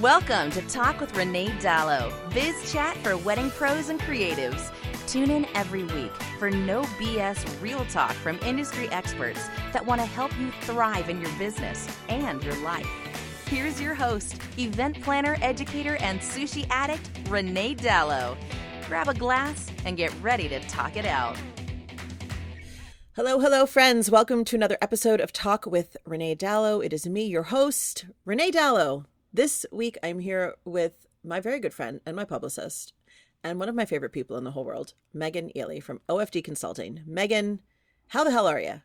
Welcome to Talk with Renée Dalloul, biz chat for wedding pros and creatives. Tune in every week for no BS real talk from industry experts that want to help you thrive in your business and your life. Here's your host, event planner, educator, and sushi addict, Renée Dalloul. Grab a glass and get ready to talk it out. Hello, friends. Welcome to another episode of Talk with Renée Dalloul. It is me, your host, Renée Dalloul. This week, I'm here with my very good friend and my publicist and one of my favorite people in the whole world, Megan Ely from OFD Consulting. Megan, how the hell are you?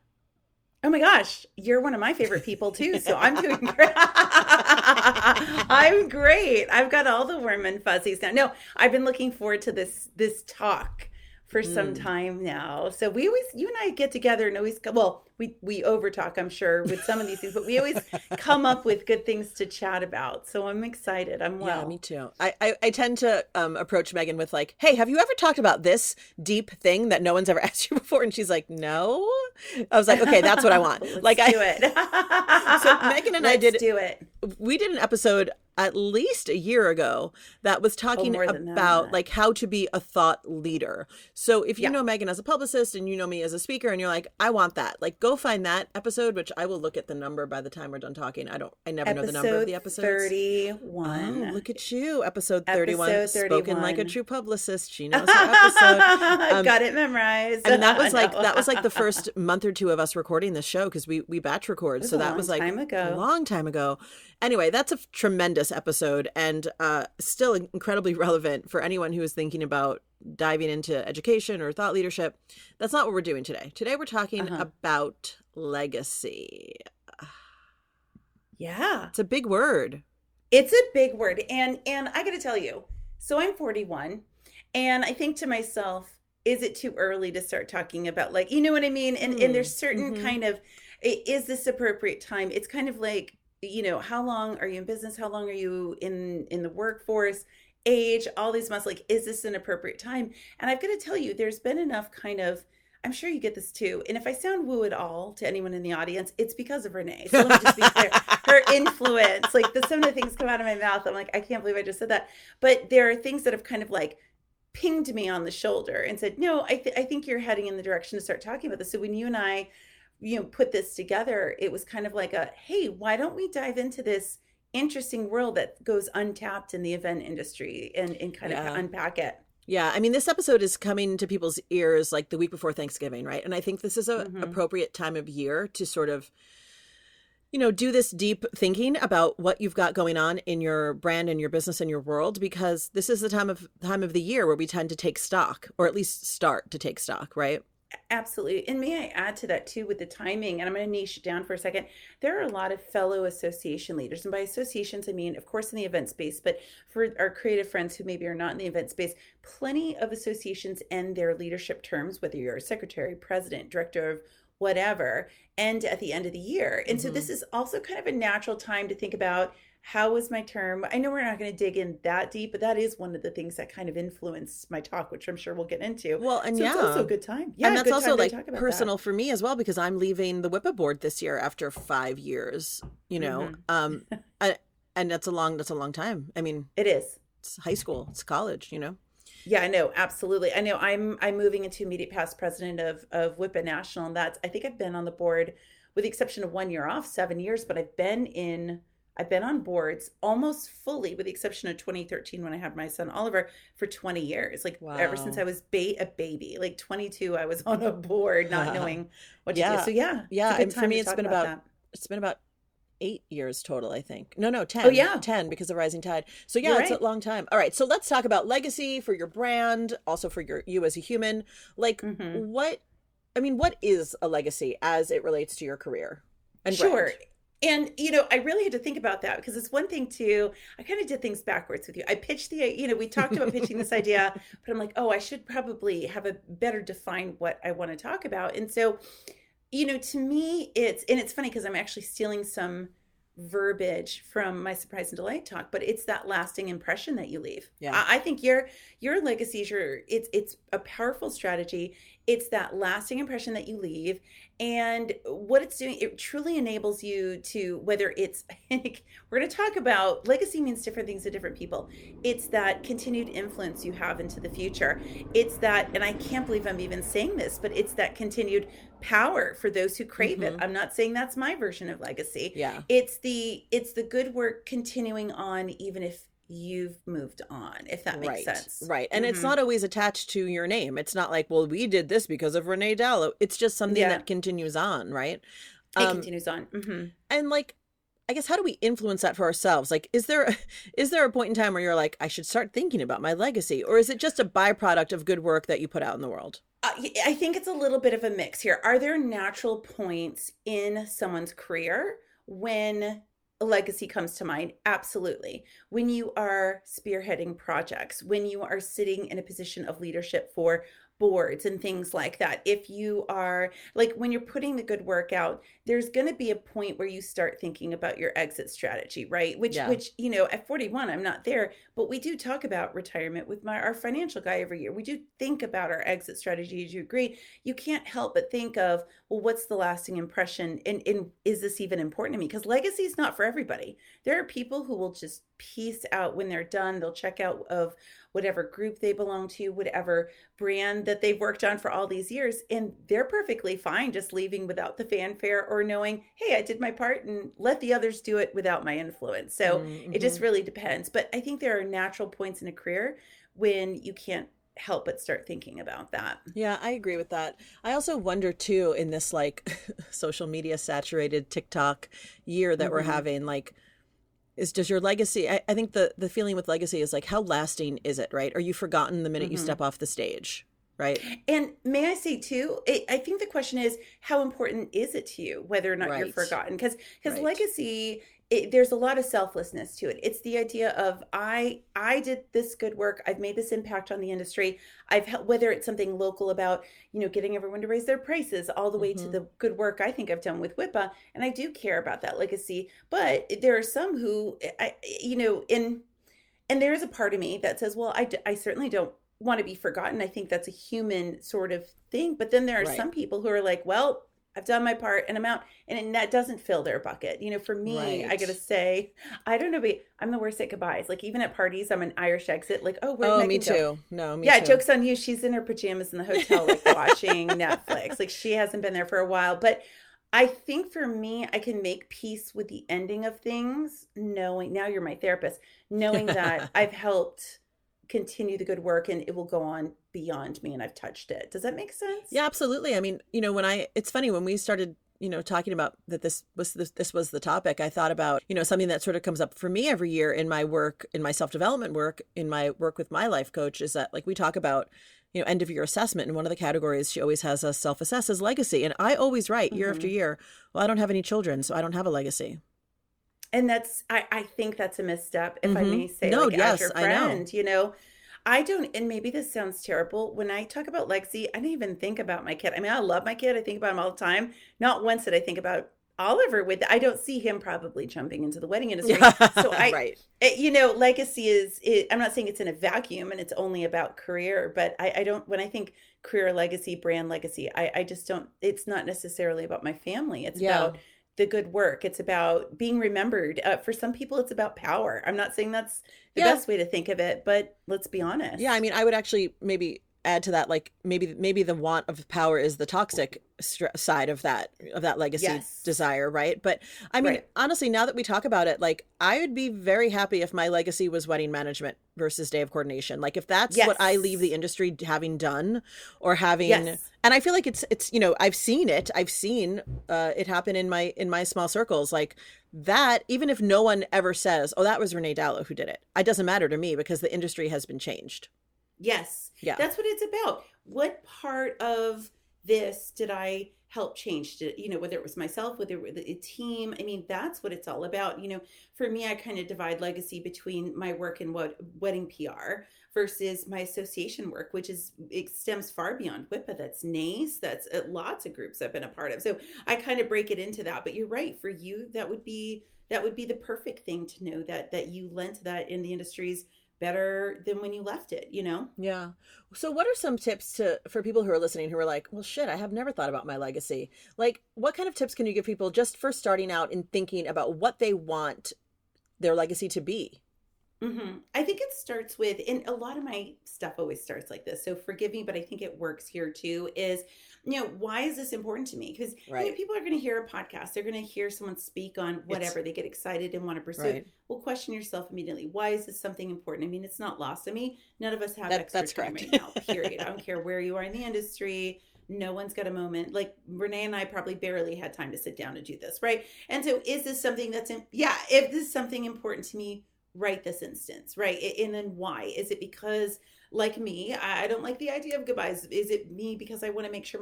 Oh my gosh, you're one of my favorite people too, so I'm doing great. I'm great. I've got all the warm and fuzzies now. No, I've been looking forward to this talk for some time now. So we always, you and I get together and always, we overtalk, I'm sure, with some of these things, but we always come up with good things to chat about. So I'm excited. Yeah, me too. I tend to approach Megan with like, hey, have you ever talked about this deep thing that no one's ever asked you before? And she's like, no. I was like, okay, that's what I want. Let's do it. So Megan and we did an episode at least a year ago that was talking about like how to be a thought leader. So if you know Megan as a publicist and you know me as a speaker and you're like, I want that, like go find that episode, which I will look at the number by the time we're done talking. I never know the number of the episodes. 31. Oh, look at you. Episode 31. Spoken like a true publicist. She knows her episode. Got it memorized. And that was like the first month or two of us recording this show because we batch record. So that was like a long time ago. Anyway, that's a tremendous episode and still incredibly relevant for anyone who is thinking about diving into education or thought leadership. That's not what we're doing today. Today we're talking about legacy. Yeah. It's a big word. And I got to tell you, so I'm 41 and I think to myself, is it too early to start talking about like, you know what I mean? And there's certain kind of, is this appropriate time? It's kind of like, you know, how long are you in business? How long are you in the workforce? Age, all these months, like, is this an appropriate time? And I've got to tell you, there's been enough kind of, I'm sure you get this too. And if I sound woo at all to anyone in the audience, it's because of Renée. So let me just be clear. Her influence, like some of the things come out of my mouth. I'm like, I can't believe I just said that. But there are things that have kind of like pinged me on the shoulder and said, no, I think you're heading in the direction to start talking about this. So when you and I, you know, put this together, it was kind of like a, hey, why don't we dive into this interesting world that goes untapped in the event industry and kind of unpack it. Yeah. I mean, this episode is coming to people's ears like the week before Thanksgiving, right? And I think this is an appropriate time of year to sort of, you know, do this deep thinking about what you've got going on in your brand and your business and your world, because this is the time of the year where we tend to take stock, or at least start to take stock, right? Absolutely. And may I add to that too, with the timing, and I'm going to niche it down for a second. There are a lot of fellow association leaders, and by associations, I mean, of course, in the event space, but for our creative friends who maybe are not in the event space, plenty of associations end their leadership terms, whether you're a secretary, president, director of whatever, end at the end of the year. And so this is also kind of a natural time to think about, how was my term? I know we're not going to dig in that deep, but that is one of the things that kind of influenced my talk, which I'm sure we'll get into. Well, and so it's also a good time. Yeah, and that's also like personal for me as well, because I'm leaving the WIPA board this year after 5 years, you know, and that's a long time. I mean, it is. It's high school, it's college, you know? Yeah, I know. Absolutely. I know I'm moving into immediate past president of WIPA National. And that's, I think I've been on the board with the exception of 1 year off, 7 years, but I've been on boards almost fully, with the exception of 2013 when I had my son Oliver, for 20 years. Like ever since I was a baby, like 22, I was on a board, not knowing what to do. So yeah. And for me, it's been about 8 years total, I think. No, 10. Oh yeah, 10 because of Rising Tide. So yeah, it's a long time. All right, so let's talk about legacy for your brand, also for you as a human. Like what is a legacy as it relates to your career and brand? And, you know, I really had to think about that because it's one thing to, I kind of did things backwards with you. I pitched we talked about pitching this idea, but I'm like, oh, I should probably have a better define what I want to talk about. And so, you know, to me, it's funny because I'm actually stealing some verbiage from my surprise and delight talk, but it's that lasting impression that you leave. Yeah. I think your legacy is it's a powerful strategy. It's that lasting impression that you leave, and what it's doing, it truly enables you to, whether it's, we're going to talk about legacy means different things to different people. It's that continued influence you have into the future. It's that, and I can't believe I'm even saying this, but it's that continued power for those who crave it. I'm not saying that's my version of legacy. Yeah. It's the good work continuing on, even if you've moved on, if that makes sense. Right. And it's not always attached to your name. It's not like, well, we did this because of Renée Dalloul. It's just something that continues on, right? It continues on. And like, I guess, how do we influence that for ourselves? Like, is there a point in time where you're like, I should start thinking about my legacy? Or is it just a byproduct of good work that you put out in the world? I think it's a little bit of a mix here. Are there natural points in someone's career when legacy comes to mind? Absolutely. When you are spearheading projects, when you are sitting in a position of leadership for boards and things like that, if you are, like, when you're putting the good work out, there's going to be a point where you start thinking about your exit strategy, right? Which, you know, at 41, I'm not there, but we do talk about retirement with our financial guy every year. We do think about our exit strategy. Do you agree? You can't help but think of, well, what's the lasting impression? And is this even important to me? Because legacy is not for everybody. There are people who will just peace out when they're done. They'll check out of whatever group they belong to, whatever brand that they've worked on for all these years, and they're perfectly fine just leaving without the fanfare or knowing, hey, I did my part and let the others do it without my influence. So it just really depends. But I think there are natural points in a career when you can't help but start thinking about that. Yeah, I agree with that. I also wonder too, in this like social media saturated TikTok year that we're having, like, does your legacy, I think the feeling with legacy is like, how lasting is it, right? Are you forgotten the minute you step off the stage, right? And may I say too, I think the question is, how important is it to you, whether or not you're forgotten? Because legacy, there's a lot of selflessness to it. It's the idea of, I did this good work. I've made this impact on the industry. I've helped, whether it's something local about, you know, getting everyone to raise their prices, all the way to the good work I think I've done with WIPA. And I do care about that legacy, but there are some who, and there is a part of me that says, well, I certainly don't want to be forgotten. I think that's a human sort of thing. But then there are some people who are like, well, I've done my part and I'm out, and that doesn't fill their bucket. You know, for me, I got to say, I don't know, but I'm the worst at goodbyes. Like, even at parties, I'm an Irish exit. Like, oh, where'd Megan go? No, me too. Joke's on you. She's in her pajamas in the hotel, like watching Netflix. Like, she hasn't been there for a while. But I think for me, I can make peace with the ending of things, knowing, now you're my therapist, knowing that I've helped continue the good work and it will go on beyond me and I've touched it. Does that make sense? Yeah, absolutely. I mean, you know, it's funny, when we started, you know, talking about that this was the topic, I thought about, you know, something that sort of comes up for me every year in my work, in my self-development work, in my work with my life coach, is that, like, we talk about, you know, end of year assessment. And one of the categories she always has us self-assess is legacy. And I always write year after year, well, I don't have any children, so I don't have a legacy. And that's, I think that's a misstep, if I may say, as your friend, you know, I don't, and maybe this sounds terrible, when I talk about legacy, I don't even think about my kid. I mean, I love my kid. I think about him all the time. Not once did I think about Oliver I don't see him probably jumping into the wedding industry. So legacy is, I'm not saying it's in a vacuum and it's only about career, but I don't, when I think career legacy, brand legacy, I just don't, it's not necessarily about my family. It's about the good work. It's about being remembered. For some people, it's about power. I'm not saying that's the best way to think of it, but let's be honest. Yeah, I mean, I would actually maybe add to that, like, maybe the want of power is the toxic side of that legacy desire, right? But I mean, honestly, now that we talk about it, like, I would be very happy if my legacy was wedding management versus day of coordination. Like, if that's what I leave the industry having done, or having, and I feel like it's, you know, I've seen it happen in my small circles, like that, even if no one ever says, oh, that was Renée Dalloul who did it, it doesn't matter to me because the industry has been changed. Yes. Yeah. That's what it's about. What part of this did I help change? You know, whether it was myself, whether it was a team. I mean, that's what it's all about. You know, for me, I kind of divide legacy between my work in wedding PR versus my association work, which is, it stems far beyond WIPA. That's NACE. That's lots of groups I've been a part of. So I kind of break it into that. But you're right. For you, that would be the perfect thing to know that you lent that in the industry's better than when you left it, you know? Yeah. So what are some tips for people who are listening who are like, well, shit, I have never thought about my legacy. Like, what kind of tips can you give people just for starting out and thinking about what they want their legacy to be? Mm-hmm. I think it starts with, and a lot of my stuff always starts like this, so forgive me, but I think it works here too, is, you know, why is this important to me? Because right. you know, people are going to hear a podcast. They're going to hear someone speak on whatever. They get excited and want to pursue. Right. Well, question yourself immediately. Why is this something important? I mean, it's not lost. I mean, none of us have extra time right now, period. I don't care where you are in the industry. No one's got a moment. Like Renee and I probably barely had time to sit down and do this, right? And so is this something that's, if this is something important to me, right this instance, right? And then why? Is it because, like me, I don't like the idea of goodbyes? Is it me because I want to make sure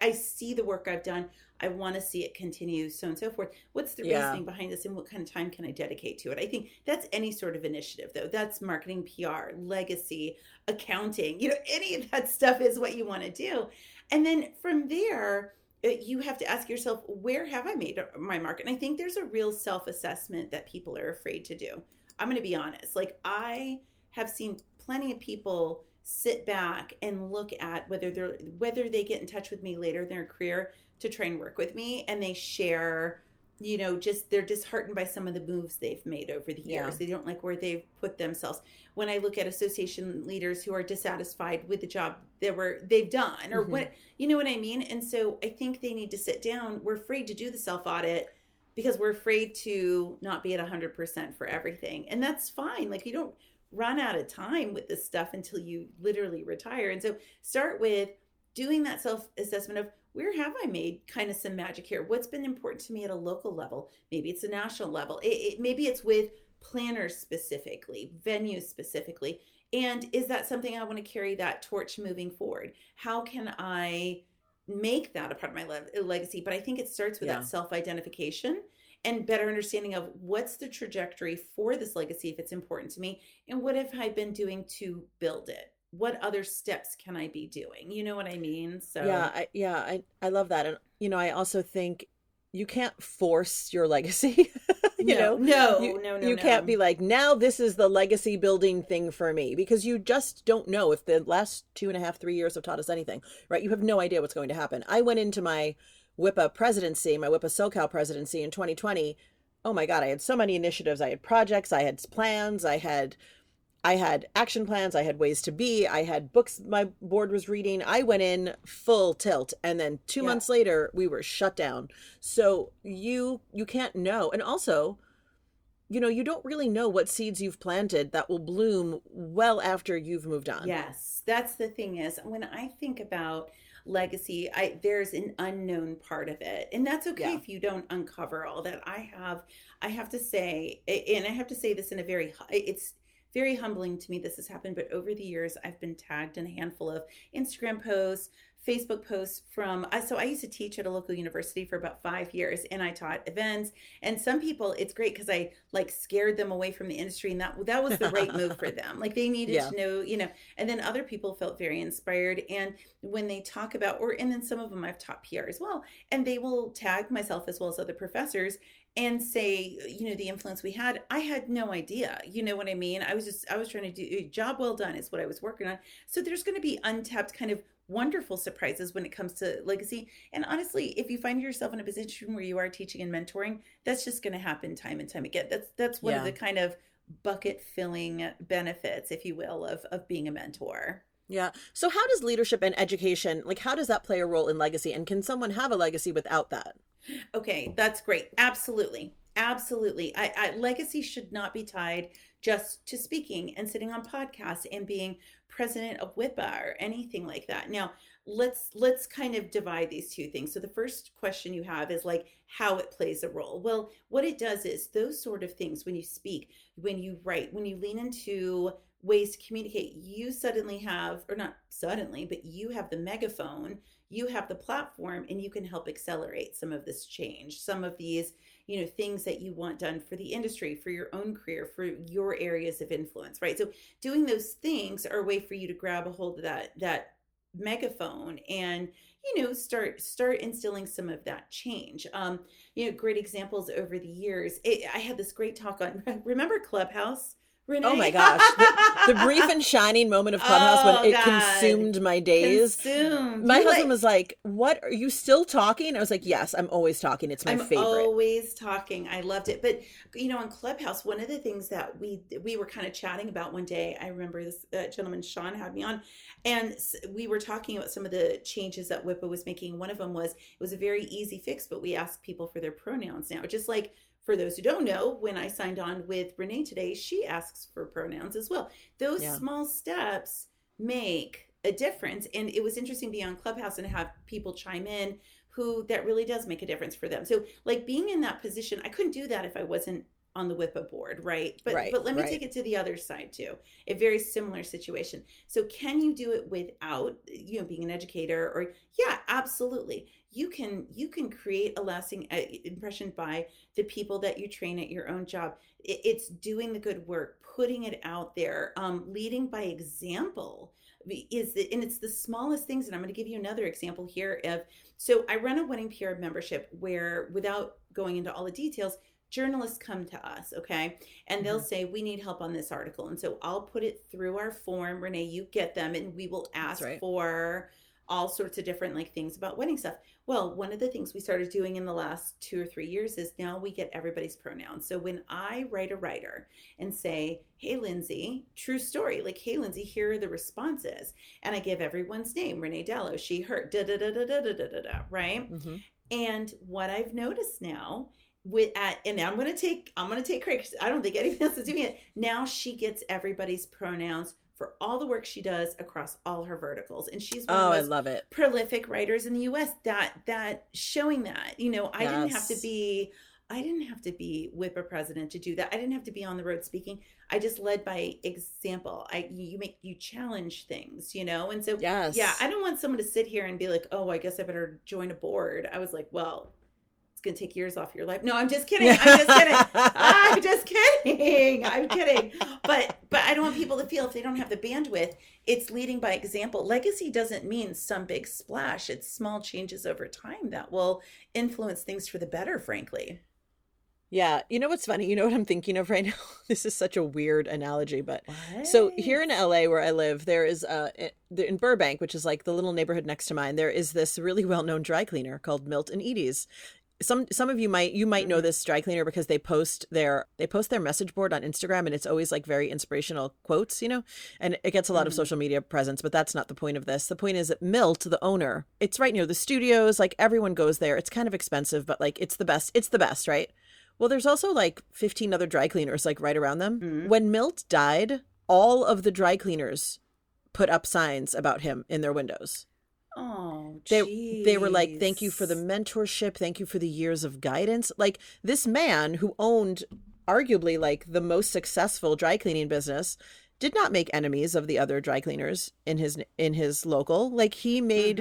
I see the work I've done, I want to see it continue, so on and so forth? What's the reasoning behind this, and what kind of time can I dedicate to it? I think that's any sort of initiative, though. That's marketing, PR, legacy, accounting, you know, any of that stuff is what you want to do. And then from there, you have to ask yourself, where have I made my mark? And I think there's a real self-assessment that people are afraid to do. I'm going to be honest, like I have seen plenty of people sit back and look at whether they get in touch with me later in their career to try and work with me. And they share, you know, just they're disheartened by some of the moves they've made over the years. They don't like where they've put themselves. When I look at association leaders who are dissatisfied with the job they've done or what, you know what I mean? And so I think they need to sit down. We're afraid to do the self-audit because we're afraid to not be at 100% for everything. And that's fine. Like, you don't run out of time with this stuff until you literally retire. And so start with doing that self-assessment of, where have I made kind of some magic here? What's been important to me at a local level? Maybe it's a national level. Maybe it's with planners specifically, venues specifically. And is that something I want to carry that torch moving forward? How can I make that a part of my legacy? But I think it starts with that self-identification and better understanding of what's the trajectory for this legacy if it's important to me, and what have I been doing to build it? What other steps can I be doing? You know what I mean? So I love that. And you know, I also think you can't force your legacy. You can't be like, now this is the legacy building thing for me, because you just don't know if the last 2.5-3 years have taught us anything, right? You have no idea what's going to happen. I went into my WIPA presidency, my WIPA SoCal presidency in 2020. Oh my God, I had so many initiatives. I had projects, I had plans, I had action plans, I had ways to be, I had books my board was reading. I went in full tilt, and then 2 months later we were shut down. So you can't know. And also, you know, you don't really know what seeds you've planted that will bloom well after you've moved on. Yes, that's the thing is, when I think about legacy, there's an unknown part of it, and that's okay if you don't uncover all that. I have to say this in a very, it's very humbling to me this has happened, but over the years I've been tagged in a handful of Instagram posts, Facebook posts from, so I used to teach at a local university for about 5 years, and I taught events, and some people, it's great because I like scared them away from the industry, and that was the right move for them. Like, they needed to know, you know, and then other people felt very inspired, and when they talk about, and then some of them I've taught PR as well, and they will tag myself as well as other professors and say, you know, the influence we had. I had no idea, you know what I mean? I was trying to do a job well done is what I was working on. So there's going to be untapped kind of wonderful surprises when it comes to legacy. And honestly, if you find yourself in a position where you are teaching and mentoring, that's just going to happen time and time again. That's one of the kind of bucket filling benefits, if you will, of being a mentor. Yeah. So how does leadership and education, like, how does that play a role in legacy? And can someone have a legacy without that? Okay, that's great. Absolutely. Absolutely. Legacy should not be tied just to speaking and sitting on podcasts and being president of WIPA or anything like that. Now, let's kind of divide these two things. So the first question you have is like how it plays a role. Well, what it does is those sort of things, when you speak, when you write, when you lean into ways to communicate, you suddenly have, or not suddenly, but you have the megaphone, you have the platform, and you can help accelerate some of this change, some of these, you know, things that you want done for the industry, for your own career, for your areas of influence, right? So doing those things are a way for you to grab a hold of that megaphone and, you know, start instilling some of that change. Great examples over the years. I had this great talk on, remember Clubhouse? Renee. Oh my gosh. The brief and shining moment of Clubhouse when it consumed my days. My husband was like, what, are you still talking? I was like, yes, I'm always talking. It's my favorite. I'm always talking. I loved it. But, you know, on Clubhouse, one of the things that we were kind of chatting about one day, I remember this gentleman, Sean, had me on, and we were talking about some of the changes that WIPA was making. One of them was, it was a very easy fix, but we asked people for their pronouns now. Just like, for those who don't know, when I signed on with Renee today, she asks for pronouns as well. Those small steps make a difference. And it was interesting to be on Clubhouse and have people chime in who that really does make a difference for them. So like being in that position, I couldn't do that if I wasn't on the WIPA board, right? But let me take it to the other side too. A very similar situation. So can you do it without, you know, being an educator? Or yeah, absolutely. You can create a lasting impression by the people that you train at your own job. It's doing the good work, putting it out there, leading by example. And it's the smallest things. And I'm going to give you another example here of, so I run a Winning PR membership where, without going into all the details, journalists come to us, okay? And they'll say, we need help on this article. And so I'll put it through our form. Renee, you get them, and we will ask for all sorts of different like things about wedding stuff. Well, one of the things we started doing in the last 2 or 3 years is now we get everybody's pronouns. So when I write a writer and say, hey, Lindsay, true story, like, hey, Lindsay, here are the responses. And I give everyone's name, Renee Dalloul, she, her, da-da-da-da-da-da-da-da, right? Mm-hmm. And what I've noticed now and I'm gonna take Craig. I don't think anyone else is doing it now. She gets everybody's pronouns for all the work she does across all her verticals, and she's one of the most prolific writers in the U.S. That showing that, you know, I didn't have to be WIPA president to do that. I didn't have to be on the road speaking. I just led by example. You challenge things, you know, and so I don't want someone to sit here and be like, oh, I guess I better join a board. I was like, well, gonna take years off your life. No, I'm just kidding. But I don't want people to feel if they don't have the bandwidth. It's leading by example. Legacy doesn't mean some big splash. It's small changes over time that will influence things for the better, frankly. Yeah. You know what's funny? You know what I'm thinking of right now? This is such a weird analogy, but so here in LA where I live, there is in Burbank, which is like the little neighborhood next to mine, there is this really well-known dry cleaner called Milt and Edie's. Some of you might know this dry cleaner because they post their message board on Instagram, and it's always like very inspirational quotes, you know, and it gets a lot of social media presence, but that's not the point of this. The point is that Milt, the owner, it's right near the studios, like everyone goes there. It's kind of expensive, but like it's the best, right? Well, there's also like 15 other dry cleaners like right around them. Mm-hmm. When Milt died, all of the dry cleaners put up signs about him in their windows. Oh, they were like, thank you for the mentorship. Thank you for the years of guidance. Like this man who owned arguably like the most successful dry cleaning business did not make enemies of the other dry cleaners in his local. Like he made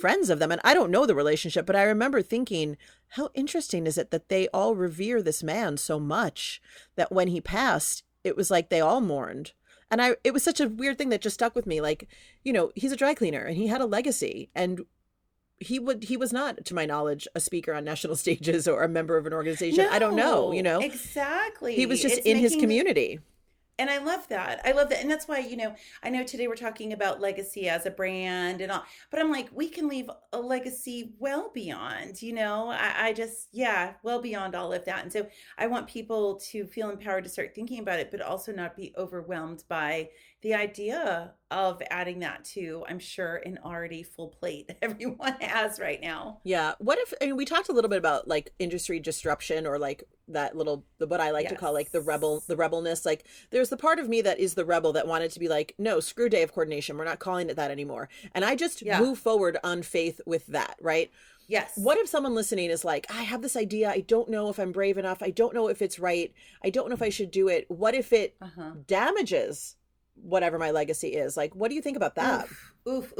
friends of them. And I don't know the relationship, but I remember thinking, how interesting is it that they all revere this man so much that when he passed, it was like they all mourned. And it was such a weird thing that just stuck with me. Like, you know, he's a dry cleaner and he had a legacy, and he was not, to my knowledge, a speaker on national stages or a member of an organization. No, I don't know, you know, exactly. He was just in his community. And I love that. And that's why, you know, I know today we're talking about legacy as a brand and all, but I'm like, we can leave a legacy well beyond, you know, I just, well beyond all of that. And so I want people to feel empowered to start thinking about it, but also not be overwhelmed by the idea of adding that to, I'm sure, an already full plate everyone has right now. Yeah. What if, I mean, we talked a little bit about like industry disruption, or like that little, what I like to call like the rebelness. Like there's the part of me that is the rebel that wanted to be like, no, screw day of coordination. We're not calling it that anymore. And I just move forward on faith with that. Right. Yes. What if someone listening is like, I have this idea. I don't know if I'm brave enough. I don't know if it's right. I don't know if I should do it. What if it damages whatever my legacy is? Like, what do you think about that? Oof.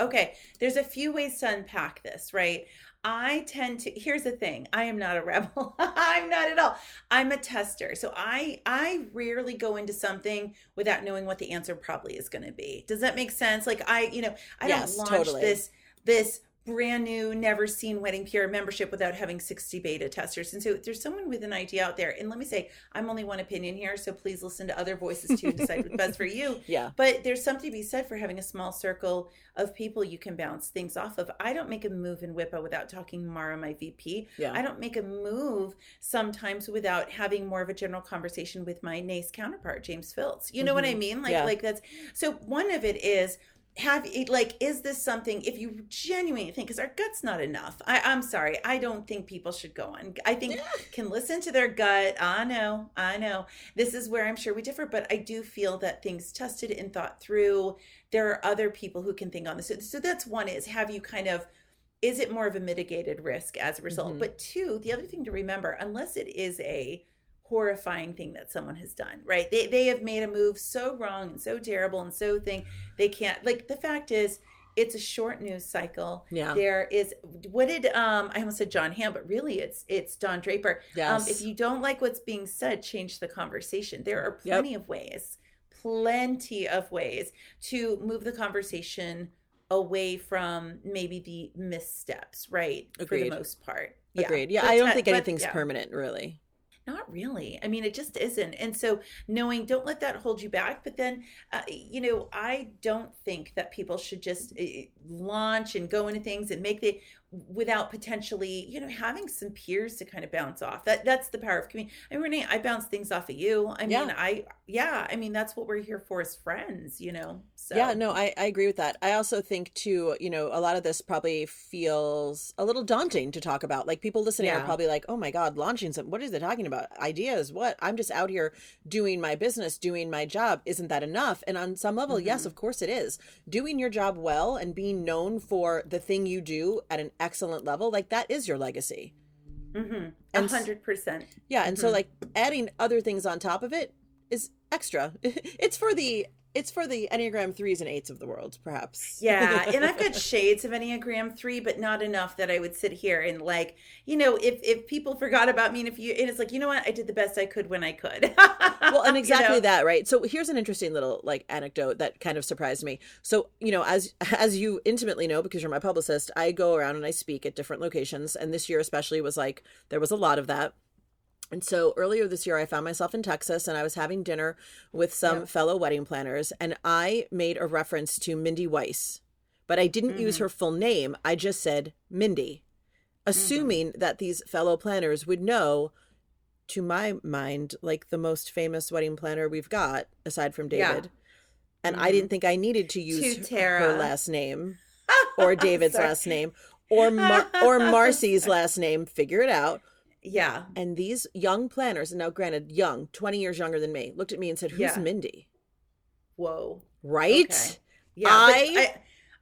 Okay. There's a few ways to unpack this, right? Here's the thing. I am not a rebel. I'm not at all. I'm a tester. So I rarely go into something without knowing what the answer probably is going to be. Does that make sense? Like I don't launch this brand new, never seen wedding PR membership without having 60 beta testers. And so there's someone with an idea out there. And let me say, I'm only one opinion here, so please listen to other voices too, decide what's best for you. Yeah. But there's something to be said for having a small circle of people you can bounce things off of. I don't make a move in WIPA without talking to Mara, my VP. Yeah. I don't make a move sometimes without having more of a general conversation with my NACE counterpart, James Philz. You know what I mean? Like that's, so one of it is, is this something, if you genuinely think, because our gut's not enough. I'm sorry, I don't think people should go on. I think can listen to their gut. I know. This is where I'm sure we differ, but I do feel that things tested and thought through, there are other people who can think on this. So that's one is, have you kind of, is it more of a mitigated risk as a result? Mm-hmm. But two, the other thing to remember, unless it is a horrifying thing that someone has done, right? They have made a move so wrong and so terrible and so thing, they can't, like, the fact is, it's a short news cycle. Yeah. There is, what did, I almost said John Hamm, but really it's Don Draper. Yes. If you don't like what's being said, change the conversation. There are plenty of ways to move the conversation away from maybe the missteps, right? Agreed. For the most part. Yeah. Agreed. Yeah, but I don't think anything's permanent, really. Not really. I mean, it just isn't. And so knowing, don't let that hold you back. But then, I don't think that people should just launch and go into things and make the, without potentially, having some peers to kind of bounce off. That's the power of community. I mean, Renee, I bounce things off of you. I mean, that's what we're here for as friends, So. Yeah, no, I agree with that. I also think too, a lot of this probably feels a little daunting to talk about. Like, people listening are probably like, oh my God, launching something. What are they talking about? Ideas? What? I'm just out here doing my business, doing my job. Isn't that enough? And on some level, yes, of course it is. Doing your job well and being known for the thing you do at an excellent level, like, that is your legacy. 100%. Yeah. And so, like, adding other things on top of it is extra. It's for the Enneagram 3s and 8s of the world, perhaps. Yeah, and I've got shades of Enneagram 3, but not enough that I would sit here and, like, if people forgot about me, and it's like, you know what, I did the best I could when I could. Well, and exactly that, right? So here's an interesting little, like, anecdote that kind of surprised me. So, as you intimately know, because you're my publicist, I go around and I speak at different locations, and this year especially was like, there was a lot of that. And so earlier this year, I found myself in Texas, and I was having dinner with some fellow wedding planners, and I made a reference to Mindy Weiss, but I didn't use her full name. I just said Mindy, assuming that these fellow planners would know, to my mind, like, the most famous wedding planner we've got, aside from David. Yeah. And I didn't think I needed to use her last name or David's last name or Marcy's last name. Figure it out. Yeah. And these young planners, and now granted, 20 years younger than me, looked at me and said, who's Mindy? Whoa. Right? Okay. Yeah.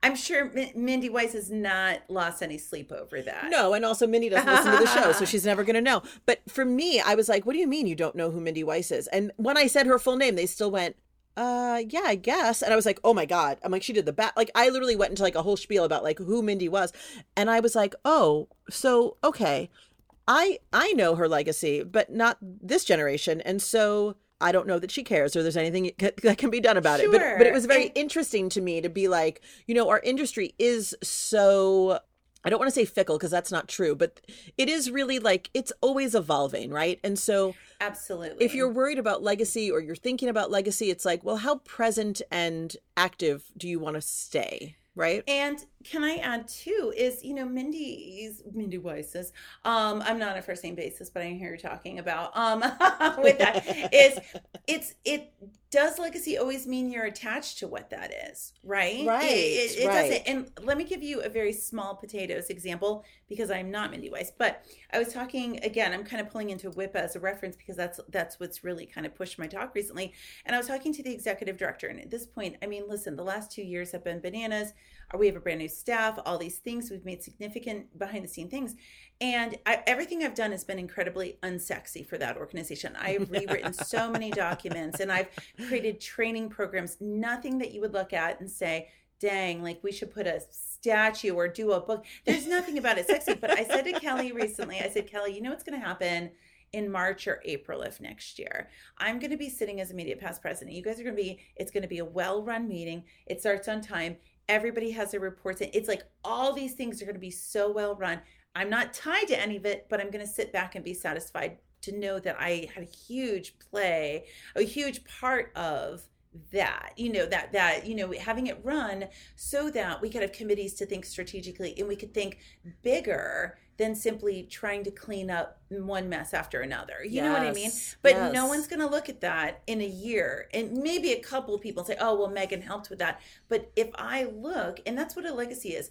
I'm sure Mindy Weiss has not lost any sleep over that. No, and also Mindy doesn't listen to the show, so she's never going to know. But for me, I was like, what do you mean you don't know who Mindy Weiss is? And when I said her full name, they still went, yeah, I guess. And I was like, oh my God. I'm like, she did the bat. Like, I literally went into, like, a whole spiel about, like, who Mindy was. And I was like, oh, so, okay. I know her legacy, but not this generation. And so I don't know that she cares or there's anything that can be done about it. But it was very interesting to me to be like, our industry is so, I don't want to say fickle because that's not true, but it is really, like, it's always evolving, right? And so absolutely, if you're worried about legacy or you're thinking about legacy, it's like, well, how present and active do you want to stay? Right. And can I add too is, Mindy Weiss says, I'm not on a first name basis, but I hear you're talking about, with that is it does legacy always mean you're attached to what that is, right? Right. It doesn't. And let me give you a very small potatoes example because I'm not Mindy Weiss, but I was talking again, I'm kind of pulling into WIPA as a reference because that's what's really kind of pushed my talk recently. And I was talking to the executive director. And at this point, I mean, listen, the last 2 years have been bananas. We have a brand new staff, all these things. We've made significant behind the scene things. And everything I've done has been incredibly unsexy for that organization. I have rewritten so many documents and I've created training programs, nothing that you would look at and say, dang, like we should put a statue or do a book. There's nothing about it sexy. But I said to Kelly recently, Kelly, you know what's going to happen in March or April of next year. I'm going to be sitting as immediate past president. You guys are going to be, it's going to be a well-run meeting. It starts on time. Everybody has their reports. It's like all these things are going to be so well-run. I'm not tied to any of it, but I'm going to sit back and be satisfied to know that I had a huge part of that, having it run so that we could have committees to think strategically and we could think bigger than simply trying to clean up one mess after another. You know what I mean? But no one's going to look at that in a year. And maybe a couple of people say, oh, well, Megan helped with that. But if I look, and that's what a legacy is.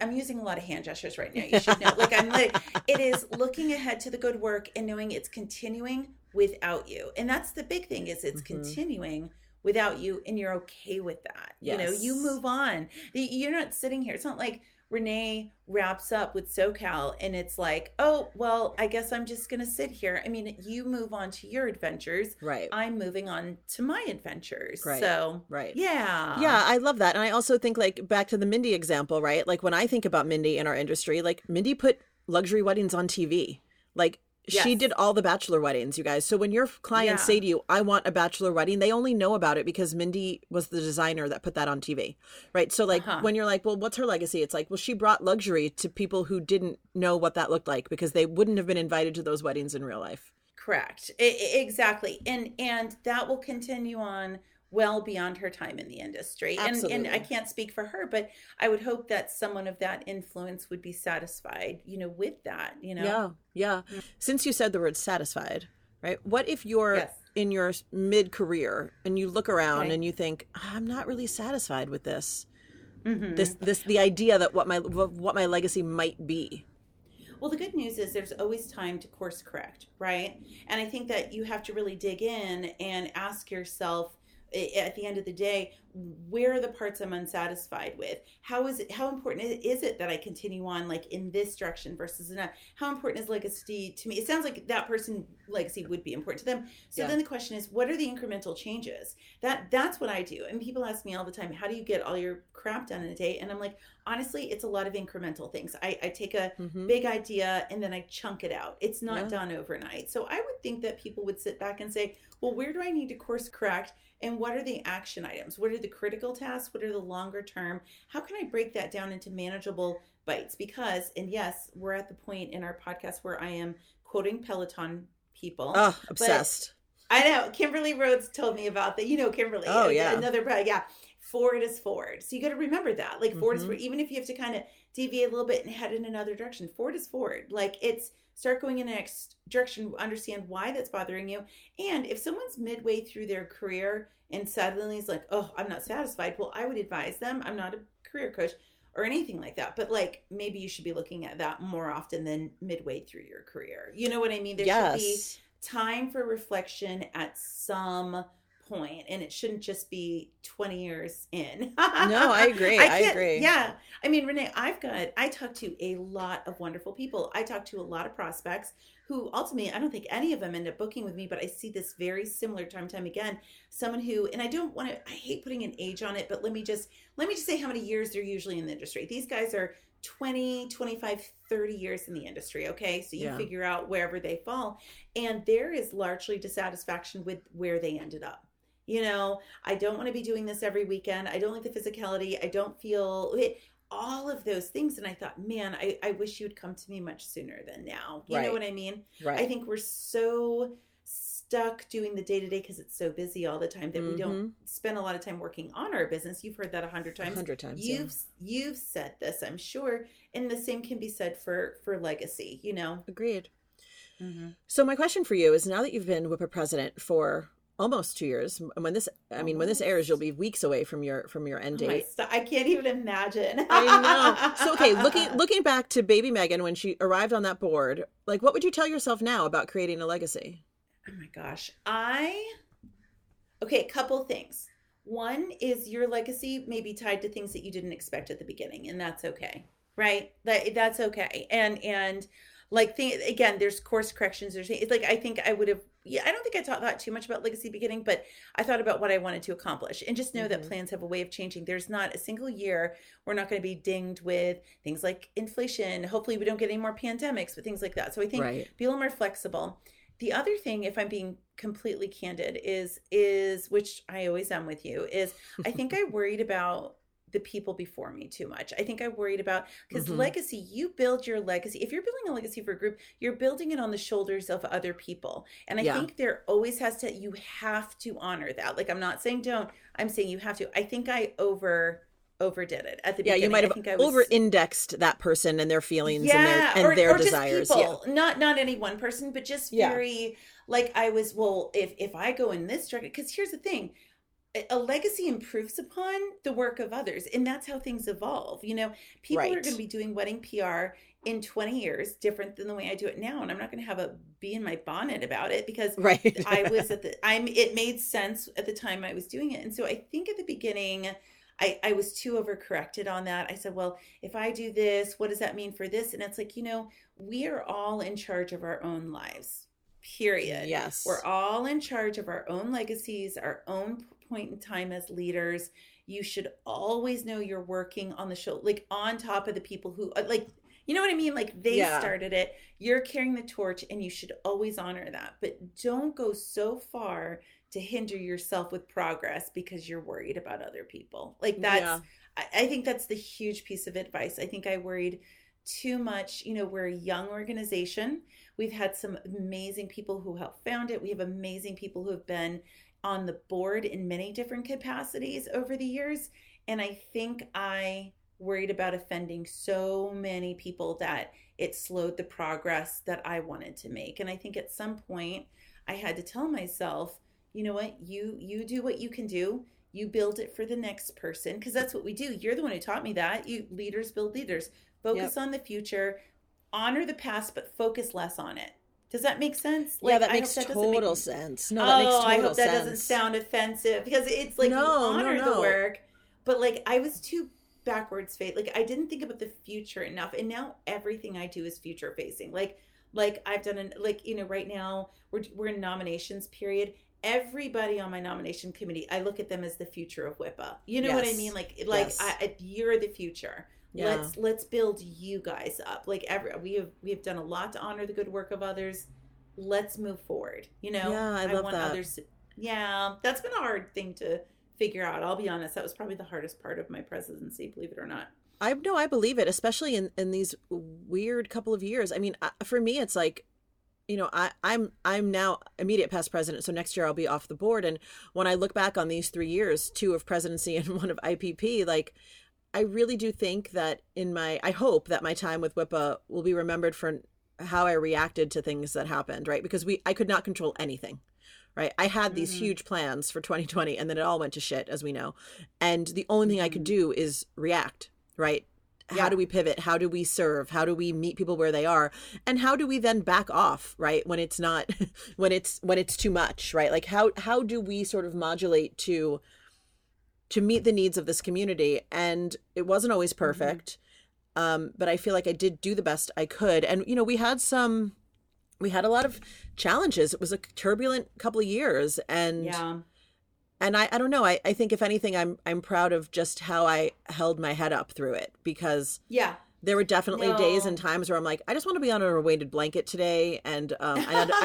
I'm using a lot of hand gestures right now. You should know. It is looking ahead to the good work and knowing it's continuing without you. And that's the big thing is it's continuing without you, and you're okay with that. Yes. You move on. You're not sitting here. It's not like Renee wraps up with SoCal and it's like, oh, well, I guess I'm just going to sit here. I mean, you move on to your adventures. Right. I'm moving on to my adventures. Right. So, right. Yeah. Yeah. I love that. And I also think back to the Mindy example, right? When I think about Mindy in our industry, Mindy put luxury weddings on TV. She did all the bachelor weddings, you guys. So when your clients say to you, I want a bachelor wedding, they only know about it because Mindy was the designer that put that on TV, right? So when you're well, what's her legacy? It's she brought luxury to people who didn't know what that looked like because they wouldn't have been invited to those weddings in real life. Correct. Exactly. And that will continue on well beyond her time in the industry. Absolutely. And I can't speak for her, but I would hope that someone of that influence would be satisfied, with that, Yeah. Yeah. Since you said the word satisfied, right? What if you're in your mid-career and you look around and you think, I'm not really satisfied with this, the idea that what my legacy might be? Well, the good news is there's always time to course correct, right? And I think that you have to really dig in and ask yourself, at the end of the day, where are the parts I'm unsatisfied with? How important is it that I continue on in this direction versus enough? How important is legacy to me? It sounds like that person's legacy would be important to them. So then the question is, what are the incremental changes? That's what I do. And people ask me all the time, how do you get all your crap done in a day? And I'm like, honestly, it's a lot of incremental things. I take a big idea and then I chunk it out. It's not done overnight. So I would think that people would sit back and say, well, where do I need to course correct? And what are the action items? What are the critical tasks? What are the longer term? How can I break that down into manageable bites? Because, and yes, we're at the point in our podcast where I am quoting Peloton people. Oh, obsessed. I know. Kimberly Rhodes told me about that. You know, Kimberly. Oh, yeah. Forward is forward. So you got to remember that. Forward is forward. Even if you have to kind of deviate a little bit and head in another direction, forward is forward. Start going in the next direction, understand why that's bothering you. And if someone's midway through their career and suddenly is oh, I'm not satisfied. Well, I would advise them, I'm not a career coach or anything like that. But maybe you should be looking at that more often than midway through your career. You know what I mean? There should be time for reflection at some point, and it shouldn't just be 20 years in. No, I agree. I agree. Yeah. I mean, Renee, I talk to a lot of wonderful people. I talk to a lot of prospects who ultimately, I don't think any of them end up booking with me, but I see this very similar time and time again, someone who, and I hate putting an age on it, but let me just say how many years they're usually in the industry. These guys are 20, 25, 30 years in the industry. Okay. So you figure out wherever they fall, and there is largely dissatisfaction with where they ended up. I don't want to be doing this every weekend. I don't like the physicality. I don't feel it, all of those things. And I thought, man, I wish you'd come to me much sooner than now. You know what I mean? Right. I think we're so stuck doing the day-to-day because it's so busy all the time that we don't spend a lot of time working on our business. You've heard that 100 times. 100 times. You've said this, I'm sure. And the same can be said for legacy, Agreed. Mm-hmm. So my question for you is, now that you've been WIPA president for almost 2 years, when this airs, you'll be weeks away from your end date. I can't even imagine. I know. So, okay, looking back to baby Megan when she arrived on that board, what would you tell yourself now about creating a legacy? Oh my gosh. Okay, couple things. One is your legacy may be tied to things that you didn't expect at the beginning, and that's okay, right? That's okay. And again, there's course corrections. I think I would have. Yeah, I don't think I thought too much about legacy beginning, but I thought about what I wanted to accomplish, and just know that plans have a way of changing. There's not a single year we're not going to be dinged with things like inflation. Hopefully we don't get any more pandemics, but things like that. So I think be a little more flexible. The other thing, if I'm being completely candid, is which I always am with you, is I think I worried about the people before me too much. I think I worried about, because legacy, you build your legacy. If you're building a legacy for a group, you're building it on the shoulders of other people. And I think there always has to, you have to honor that. Like, I'm not saying don't, I'm saying you have to. I think I overdid it at the beginning. Yeah, you might have over-indexed that person and their feelings and their desires. Just people, not any one person, but just very, like, I was, well, if I go in this direction, because here's the thing, a legacy improves upon the work of others, and that's how things evolve. You know, people are going to be doing wedding PR in 20 years different than the way I do it now, and I'm not going to have a bee in my bonnet about it because I was at the it made sense at the time I was doing it. And so I think at the beginning I was too overcorrected on that. I said, well, if I do this, what does that mean for this? And it's like, you know, we are all in charge of our own lives, period. Yes. We're all in charge of our own legacies, our own point in time as leaders. You should always know you're working on the show, like on top of the people who, like, you know what I mean? Like, they started it, you're carrying the torch, and you should always honor that. But don't go so far to hinder yourself with progress because you're worried about other people. Like, that's, I think that's the huge piece of advice. I think I worried too much. You know, we're a young organization. We've had some amazing people who helped found it. We have amazing people who have been on the board in many different capacities over the years. And I think I worried about offending so many people that it slowed the progress that I wanted to make. And I think at some point I had to tell myself, you know what, you do what you can do. You build it for the next person, because that's what we do. You're the one who taught me that. You leaders build leaders. Focus on the future, honor the past, but focus less on it. Does that make sense? Like, yeah, that makes total sense. No, that makes total sense. I hope that doesn't sound offensive, because it's like, you honor the work, but like, I was too backwards faced. Like, I didn't think about the future enough, and now everything I do is future facing. Like I've done right now we're in nominations period. Everybody on my nomination committee, I look at them as the future of WIPA. You know what I mean? Like yes. You're the future. Yeah. Let's build you guys up. Like, we have done a lot to honor the good work of others. Let's move forward. You know, yeah, I love want that. Others. Yeah, that's been a hard thing to figure out. I'll be honest, that was probably the hardest part of my presidency, believe it or not. I believe it, especially in these weird couple of years. I mean, for me, it's like, you know, I'm now immediate past president, so next year I'll be off the board. And when I look back on these 3 years, 2 of presidency and 1 of IPP, like, I really do think that I hope that my time with WIPA will be remembered for how I reacted to things that happened, right? Because I could not control anything, right? I had these huge plans for 2020, and then it all went to shit, as we know. And the only thing I could do is react, right? How do we pivot? How do we serve? How do we meet people where they are? And how do we then back off, right? When it's not, when it's too much, right? Like, how do we sort of modulate to meet the needs of this community? And it wasn't always perfect. But I feel like I did do the best I could. And, you know, we had a lot of challenges. It was a turbulent couple of years. And And I don't know. I think if anything, I'm proud of just how I held my head up through it, because there were definitely days and times where I'm like, I just want to be on a weighted blanket today, and I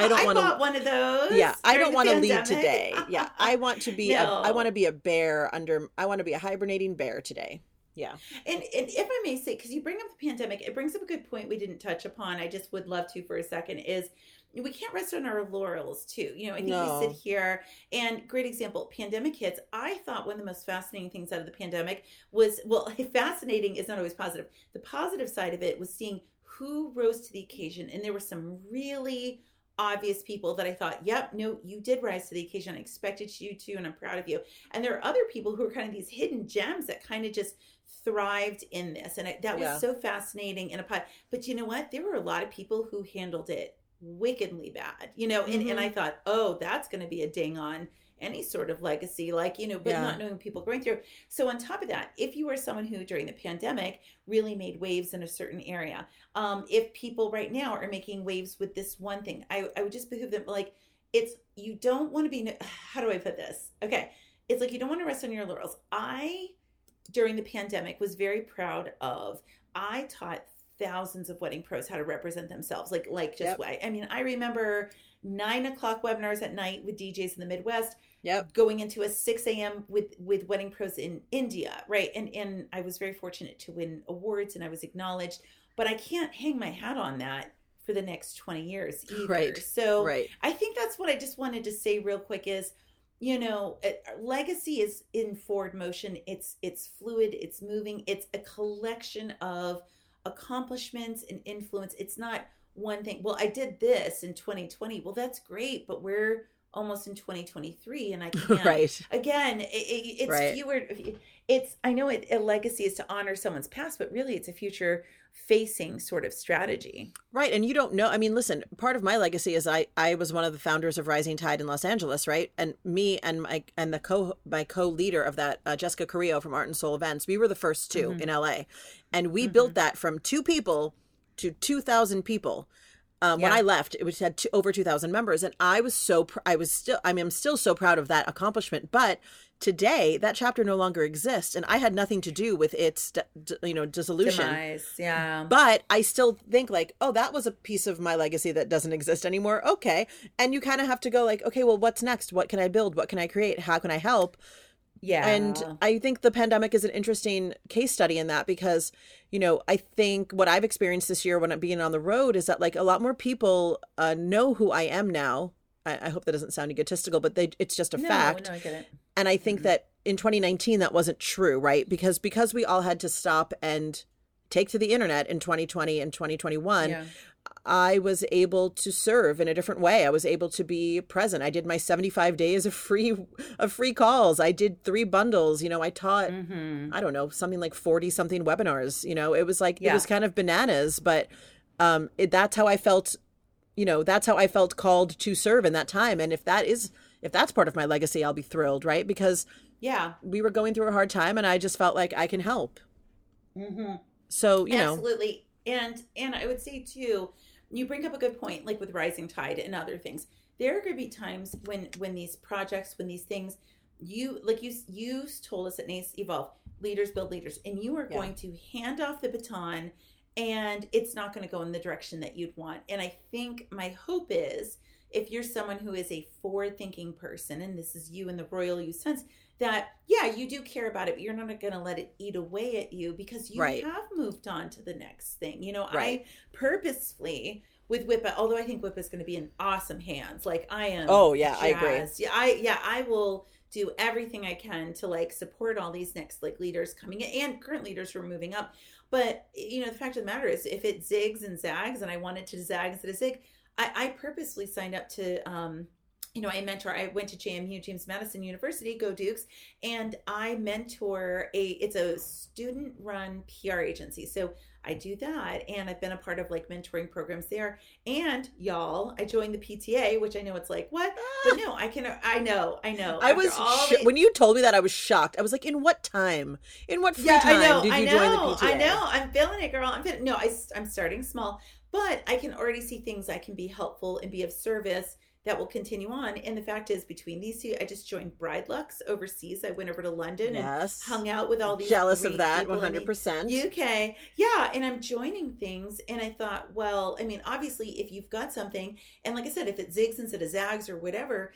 don't want to. I bought one of those. Yeah, I don't want to lead today. Yeah, I want to be. I want to be a bear under. I want to be a hibernating bear today. Yeah. And if I may say, because you bring up the pandemic, it brings up a good point we didn't touch upon. I just would love to for a second is. We can't rest on our laurels too. You know, I think we sit here and great example, pandemic hits. I thought one of the most fascinating things out of the pandemic was, well, fascinating is not always positive. The positive side of it was seeing who rose to the occasion. And there were some really obvious people that I thought, yep, no, you did rise to the occasion. I expected you to, and I'm proud of you. And there are other people who are kind of these hidden gems that kind of just thrived in this. And that was so fascinating. But you know what? There were a lot of people who handled it wickedly bad, you know, and I thought, oh, that's going to be a ding on any sort of legacy, like, you know, but not knowing people going through. So on top of that, if you were someone who during the pandemic really made waves in a certain area, if people right now are making waves with this one thing, I would just behoove them, like, it's, you don't want to be, how do I put this? Okay. It's like, you don't want to rest on your laurels. I, during the pandemic, was very proud of, I taught thousands of wedding pros how to represent themselves. I remember 9 o'clock webinars at night with DJs in the Midwest. Yep. Going into a 6 a.m. with wedding pros in India, right? And I was very fortunate to win awards and I was acknowledged, but I can't hang my hat on that for the next 20 years either. Right. So right. I think that's what I just wanted to say real quick is, you know, legacy is in forward motion. It's fluid, it's moving, it's a collection of accomplishments and influence. It's not one thing. Well, I did this in 2020. Well, that's great, but we're almost in 2023 and I can't. Right. Again, it's right. fewer. It's, I know a legacy is to honor someone's past, but really it's a future facing sort of strategy. Right. And you don't know. I mean, listen, part of my legacy is I was one of the founders of Rising Tide in Los Angeles, right? And me and my co-leader of that, Jessica Carillo from Art and Soul Events, we were the first two in LA. And we built that from 2 people to 2,000 people. When I left, it had over 2,000 members. And I was I'm still so proud of that accomplishment. But today, that chapter no longer exists. And I had nothing to do with its, dissolution. Demise, yeah. But I still think like, oh, that was a piece of my legacy that doesn't exist anymore. Okay. And you kind of have to go like, okay, well, what's next? What can I build? What can I create? How can I help? Yeah. And I think the pandemic is an interesting case study in that because, you know, I think what I've experienced this year when I'm being on the road is that like a lot more people know who I am now. I hope that doesn't sound egotistical, but it's just a fact. No, I get it. And I think that in 2019, that wasn't true, right? Because we all had to stop and take to the internet in 2020 and 2021, I was able to serve in a different way. I was able to be present. I did my 75 days of free calls. I did 3 bundles. You know, I taught, I don't know, something like 40 something webinars. You know, it was like, it was kind of bananas, but that's how I felt, you know, that's how I felt called to serve in that time. And if that's part of my legacy, I'll be thrilled. Right. Because we were going through a hard time and I just felt like I can help. So, you know, absolutely. And I would say too, you bring up a good point, like with Rising Tide and other things. There are going to be times when these projects, when these things, you told us at NACE Evolve, leaders build leaders, and you are going to hand off the baton, and it's not going to go in the direction that you'd want. And I think my hope is, if you're someone who is a forward-thinking person, and this is you in the royal you sense, that you do care about it, but you're not going to let it eat away at you because you have moved on to the next thing. You know, I purposefully with WIPA, although I think WIPA is going to be in awesome hands. Like I am. Oh yeah, jazzed. I agree. I will do everything I can to like support all these next like leaders coming in and current leaders who are moving up. But you know, the fact of the matter is, if it zigs and zags, and I want it to zag instead of zig, I purposely signed up to. You know, I went to JMU, James Madison University, go Dukes, and I mentor it's a student-run PR agency. So I do that, and I've been a part of like mentoring programs there. And y'all, I joined the PTA, which I know it's like, what? But no, I know. When you told me that, I was shocked. I was like, in what time? In what free time did you join the PTA? I know, I'm feeling it, girl. No, I'm starting small, but I can already see things I can be helpful and be of service that will continue on. And the fact is, between these two, I just joined Bride Lux overseas. I went over to London and hung out with all these jealous of that 100% UK. Yeah. And I'm joining things. And I thought, well, I mean, obviously if you've got something, and like I said, if it zigs instead of zags or whatever,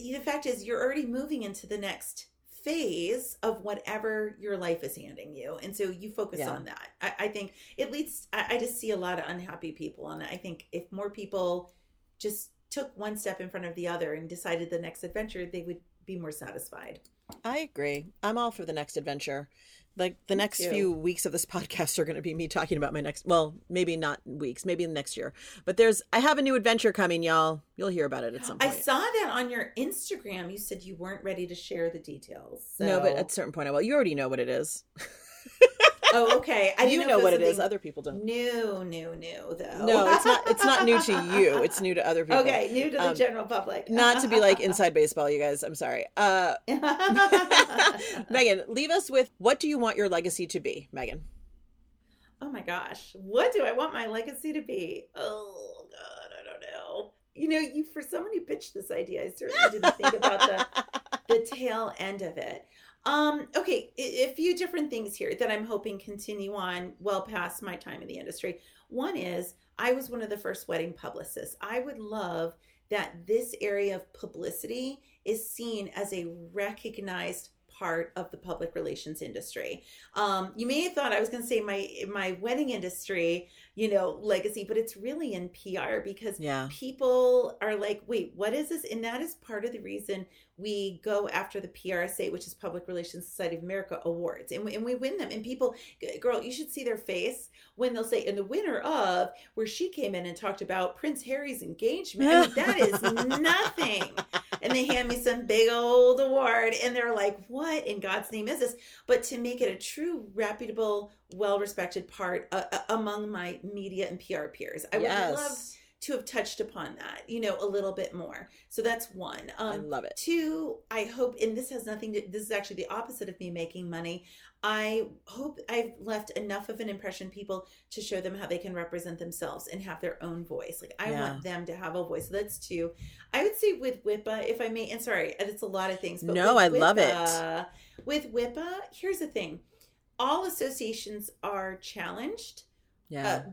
the fact is you're already moving into the next phase of whatever your life is handing you. And so you focus on that. I think it leads, I just see a lot of unhappy people. And I think if more people just took one step in front of the other and decided the next adventure, they would be more satisfied. I agree. I'm all for the next adventure. Like the next few weeks of this podcast are going to be me talking about my next, well, maybe not weeks, maybe next year, but I have a new adventure coming, y'all. You'll hear about it at some point. I saw that on your Instagram. You said you weren't ready to share the details. So. No, but at a certain point I will. You already know what it is. Oh, okay. I you know what it is. Other people don't. New, though. No, it's not new to you. It's new to other people. Okay, new to the general public. Not to be like inside baseball, you guys. I'm sorry. Megan, leave us with, what do you want your legacy to be, Megan? Oh, my gosh. What do I want my legacy to be? Oh, God, I don't know. You know, for someone who pitched this idea, I certainly didn't think about the tail end of it. Okay, a few different things here that I'm hoping continue on well past my time in the industry. One is, I was one of the first wedding publicists. I would love that this area of publicity is seen as a recognized part of the public relations industry. You may have thought I was going to say my wedding industry, legacy, but it's really in PR, because people are like, wait, what is this? And that is part of the reason we go after the PRSA, which is Public Relations Society of America awards, and we win them. And people, girl, you should see their face when they'll say, and the winner of, where she came in and talked about Prince Harry's engagement. I mean, that is nothing. And they hand me some big old award, and they're like, what in God's name is this? But to make it a true, reputable, well-respected part among my media and PR peers, I would love to have touched upon that, a little bit more. So that's one. I love it. Two, I hope, and this has nothing to, this is actually the opposite of me making money. I hope I've left enough of an impression people to show them how they can represent themselves and have their own voice. Like, I want them to have a voice. So that's two. I would say with WIPA, if I may, and sorry, it's a lot of things. But no, I love it. With WIPA, here's the thing. All associations are challenged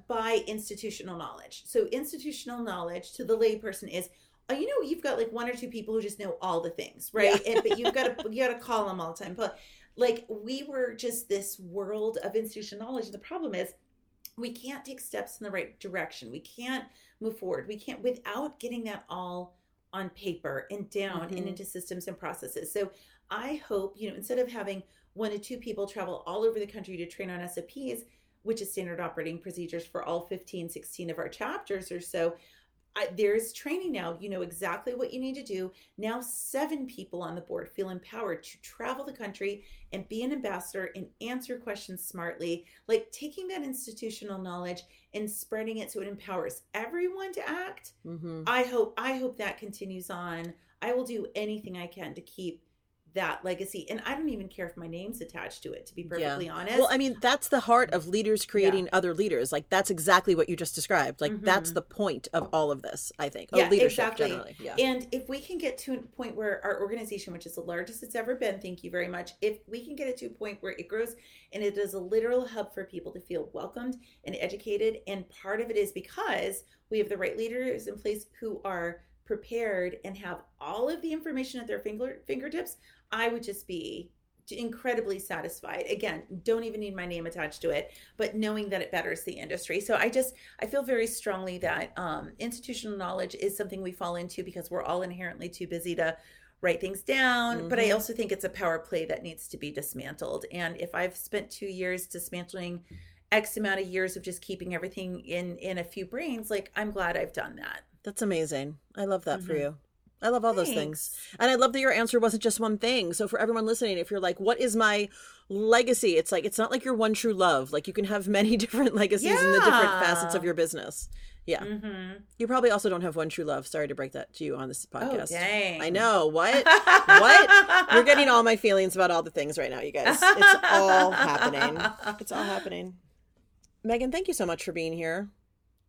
by institutional knowledge. So institutional knowledge to the layperson is, you've got like one or two people who just know all the things, right? Yeah. But you got to call them all the time. But like, we were just this world of institutional knowledge. The problem is, we can't take steps in the right direction. We can't move forward. We can't without getting that all on paper and down and into systems and processes. So I hope, instead of having one or two people travel all over the country to train on SOPs, which is standard operating procedures for all 15, 16 of our chapters or so, there's training now. You know exactly what you need to do. Now 7 people on the board feel empowered to travel the country and be an ambassador and answer questions smartly, like taking that institutional knowledge and spreading it so it empowers everyone to act. I hope that continues on. I will do anything I can to keep that legacy, and I don't even care if my name's attached to it, to be perfectly honest. Well, I mean, that's the heart of leaders creating other leaders. Like, that's exactly what you just described. Like, that's the point of all of this, I think. Yeah, leadership, exactly. Generally. Yeah. And if we can get to a point where our organization, which is the largest it's ever been, thank you very much, if we can get it to a point where it grows and it is a literal hub for people to feel welcomed and educated, and part of it is because we have the right leaders in place who are prepared and have all of the information at their fingertips, I would just be incredibly satisfied. Again, don't even need my name attached to it, but knowing that it betters the industry. So I feel very strongly that institutional knowledge is something we fall into because we're all inherently too busy to write things down. But I also think it's a power play that needs to be dismantled. And if I've spent 2 years dismantling X amount of years of just keeping everything in a few brains, like, I'm glad I've done that. That's amazing. I love that for you. I love all those things. And I love that your answer wasn't just one thing. So for everyone listening, if you're like, what is my legacy? It's like, it's not like your one true love. Like, you can have many different legacies in the different facets of your business. Yeah. You probably also don't have one true love. Sorry to break that to you on this podcast. Oh, dang. I know. What? You're getting all my feelings about all the things right now, you guys. It's all happening. It's all happening. Megan, thank you so much for being here.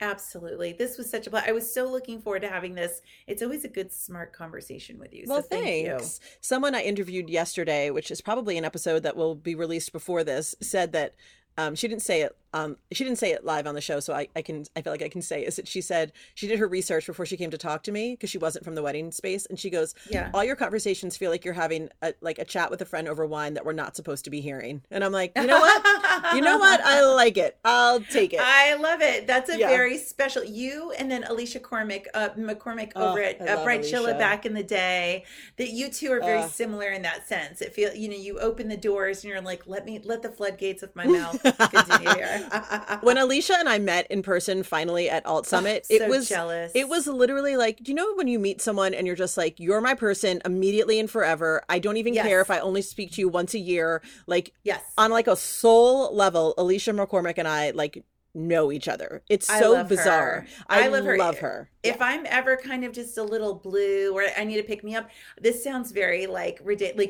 Absolutely. This was such a blast. I was so looking forward to having this. It's always a good, smart conversation with you. Well, so thanks. You. Someone I interviewed yesterday, which is probably an episode that will be released before this, said that she didn't say it live on the show, so I feel like I can say is that she said she did her research before she came to talk to me because she wasn't from the wedding space, and she goes, all your conversations feel like you're having a chat with a friend over wine that we're not supposed to be hearing. And I'm like, you know what, I like it, I'll take it. I love it. That's a very special, you and then Alicia McCormick over at Bridgechilla back in the day, that you two are very similar in that sense. It feels, you open the doors and you're like, let the floodgates of my mouth continue here. When Alicia and I met in person finally at Alt Summit, so it was jealous. It was literally like, do you know when you meet someone and you're just like, you're my person immediately and forever. I don't even care if I only speak to you once a year. Like, on like a soul level, Alicia McCormick and I like know each other. It's so bizarre. I love her. If I'm ever kind of just a little blue or I need to pick me up, this sounds very like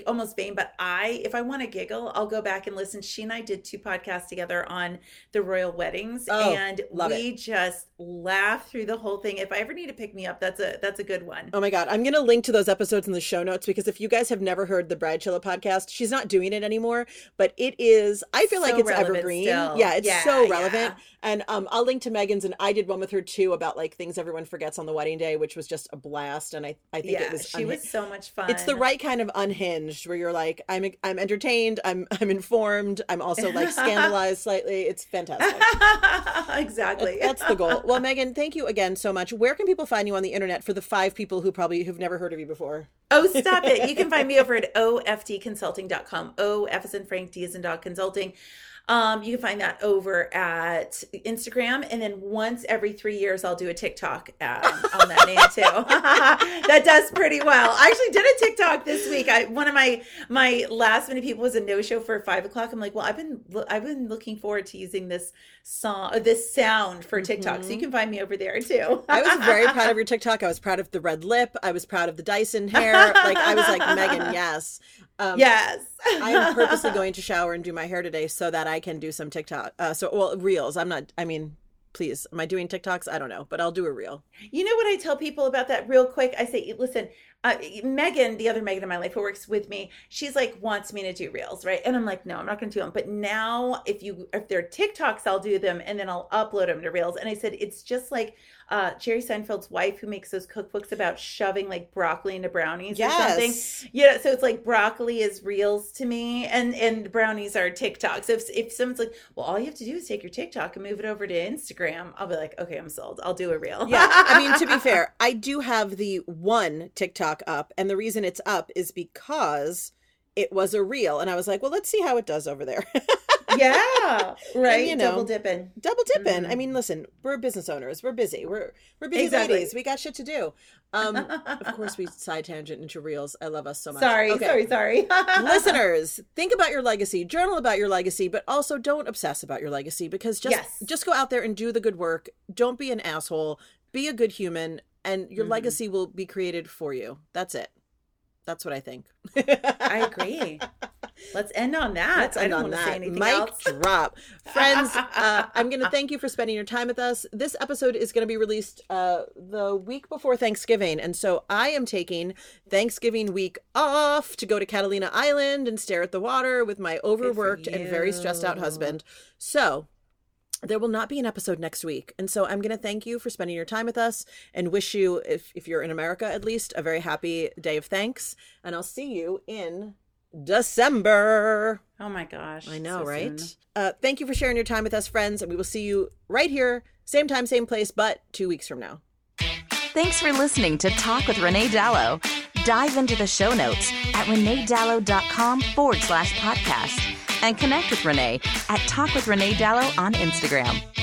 almost vain, but if I want to giggle, I'll go back and listen. She and I did 2 podcasts together on the royal weddings, and we just laugh through the whole thing. If I ever need to pick me up, that's a good one. Oh my God. I'm going to link to those episodes in the show notes, because if you guys have never heard the Bridechilla podcast, she's not doing it anymore, but it is, I feel so like it's evergreen. Still. Yeah. It's so relevant. Yeah. And I'll link to Megan's, and I did one with her too about like things everyone forgets on the wedding day, which was just a blast. And I think it was she was so much fun. It's the right kind of unhinged where you're like, I'm entertained, I'm informed, I'm also like scandalized slightly. It's fantastic. Exactly. That's the goal. Well, Megan, thank you again so much. Where can people find you on the internet for the 5 people who've never heard of you before? Oh, stop it. You can find me over at ofdconsulting.com. O, F as in Frank, D as in dog, consulting. You can find that over at Instagram, and then once every 3 years I'll do a TikTok on that name too. That does pretty well. I actually did a TikTok this week. One of my last minute people was a no-show for 5:00. I'm like, well, I've been looking forward to using this sound for TikTok, so you can find me over there too. I was very proud of your TikTok. I was proud of the red lip. I was proud of the Dyson hair. Like I was like, Megan, yes. Yes. I am purposely going to shower and do my hair today so that I can do some TikTok. Reels. Please. Am I doing TikToks? I don't know, but I'll do a reel. You know what I tell people about that real quick? I say, listen, Megan, the other Megan in my life who works with me, she's like, wants me to do reels, right? And I'm like, no, I'm not going to do them. But now if they're TikToks, I'll do them and then I'll upload them to reels. And I said, it's just like Jerry Seinfeld's wife who makes those cookbooks about shoving like broccoli into brownies or something. Yeah. So it's like broccoli is reels to me and brownies are TikToks. So if someone's like, well, all you have to do is take your TikTok and move it over to Instagram, I'll be like, okay, I'm sold. I'll do a reel. Yeah. I mean, to be fair, I do have the one TikTok up, and the reason it's up is because it was a reel and I was like, well, let's see how it does over there. Yeah, right. And, double dipping. Mm-hmm. I mean, listen, we're business owners. We're busy. We're busy ladies. We got shit to do. Of course, we side tangent into reels. I love us so much. Sorry. Listeners, think about your legacy, journal about your legacy, but also don't obsess about your legacy, because just go out there and do the good work. Don't be an asshole. Be a good human, and your legacy will be created for you. That's it. That's what I think. I agree. Let's end on that. Mic drop. Friends, I'm going to thank you for spending your time with us. This episode is going to be released the week before Thanksgiving. And so I am taking Thanksgiving week off to go to Catalina Island and stare at the water with my overworked and very stressed out husband. So there will not be an episode next week. And so I'm going to thank you for spending your time with us and wish you, if you're in America at least, a very happy day of thanks. And I'll see you in December. Oh my gosh. I know, so right? Soon. Thank you for sharing your time with us, friends. And we will see you right here, same time, same place, but 2 weeks from now. Thanks for listening to Talk with Renee Dalloul. Dive into the show notes at reneedalloul.com/podcast and connect with Renee at Talk with Renee Dalloul on Instagram.